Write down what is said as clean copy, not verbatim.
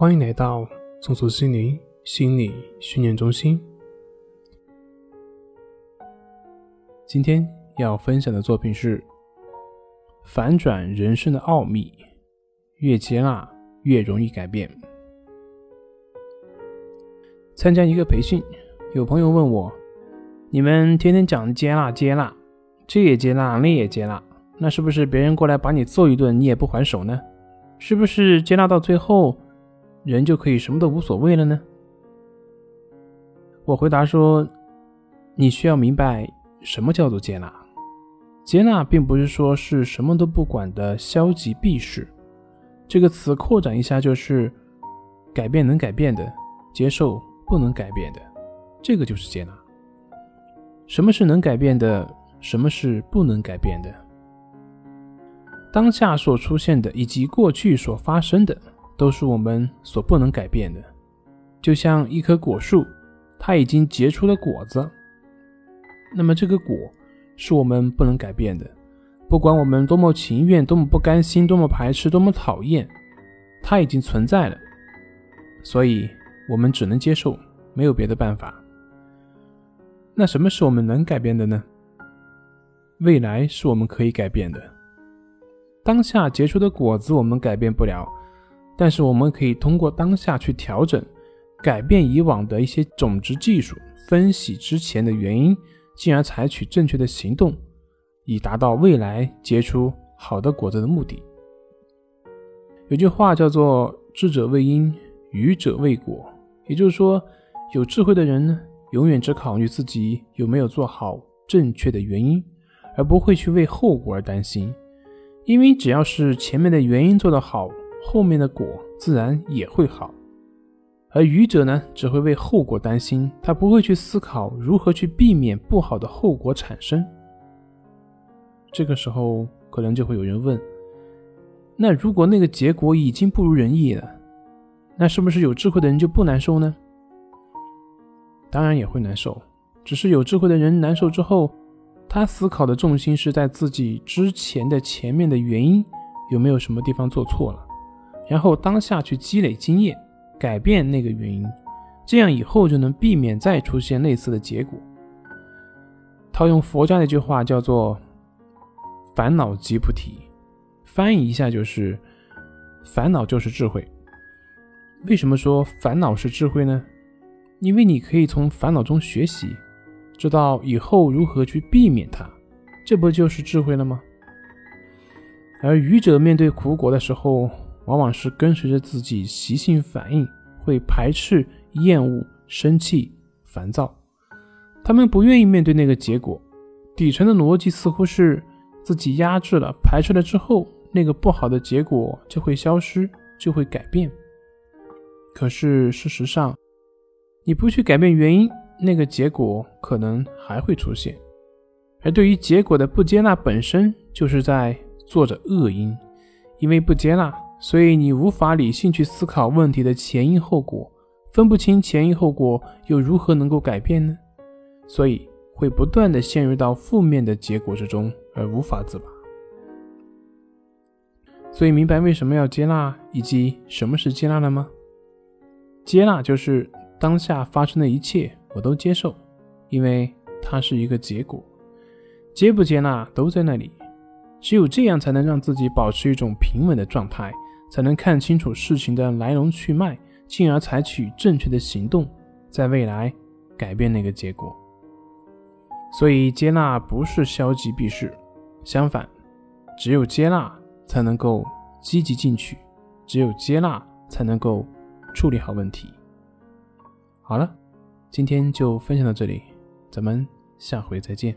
欢迎来到松鼠心灵心理训练中心。今天要分享的作品是《反转人生的奥秘》，越接纳越容易改变。参加一个培训，有朋友问我，你们天天讲接纳，这也接纳，那也接纳，那是不是别人过来把你揍一顿，你也不还手呢？是不是接纳到最后人就可以什么都无所谓了呢？我回答说，你需要明白什么叫做接纳。接纳并不是说是什么都不管的消极避世，这个词扩展一下就是改变能改变的，接受不能改变的，这个就是接纳。什么是能改变的，什么是不能改变的？当下所出现的以及过去所发生的都是我们所不能改变的，就像一棵果树，它已经结出了果子，那么这个果是我们不能改变的，不管我们多么情愿，多么不甘心，多么排斥，多么讨厌，它已经存在了，所以我们只能接受，没有别的办法。那什么是我们能改变的呢？未来是我们可以改变的，当下结出的果子我们改变不了，但是我们可以通过当下去调整，改变以往的一些种植技术，分析之前的原因，进而采取正确的行动，以达到未来结出好的果子的目的。有句话叫做智者为因，愚者为果，也就是说，有智慧的人呢，永远只考虑自己有没有做好正确的原因，而不会去为后果而担心，因为只要是前面的原因做得好，后面的果自然也会好。而愚者呢，只会为后果担心，他不会去思考如何去避免不好的后果产生。这个时候可能就会有人问，那如果那个结果已经不如人意了，那是不是有智慧的人就不难受呢？当然也会难受，只是有智慧的人难受之后，他思考的重心是在自己之前的前面的原因有没有什么地方做错了，然后当下去积累经验，改变那个原因，这样以后就能避免再出现类似的结果。套用佛家的一句话叫做烦恼即菩提，翻译一下就是烦恼就是智慧。为什么说烦恼是智慧呢？因为你可以从烦恼中学习，知道以后如何去避免它，这不就是智慧了吗？而愚者面对苦果的时候，往往是跟随着自己习性反应，会排斥、厌恶、生气、烦躁，他们不愿意面对那个结果，底层的逻辑似乎是自己压制了、排斥了之后，那个不好的结果就会消失，就会改变。可是事实上，你不去改变原因，那个结果可能还会出现。而对于结果的不接纳本身就是在做着恶因，因为不接纳，所以你无法理性去思考问题的前因后果，分不清前因后果又如何能够改变呢？所以会不断地陷入到负面的结果之中而无法自拔。所以明白为什么要接纳以及什么是接纳了吗？接纳就是当下发生的一切我都接受，因为它是一个结果，接不接纳都在那里，只有这样才能让自己保持一种平稳的状态，才能看清楚事情的来龙去脉，进而采取正确的行动，在未来改变那个结果。所以接纳不是消极避世，相反，只有接纳才能够积极进取，只有接纳才能够处理好问题。好了，今天就分享到这里，咱们下回再见。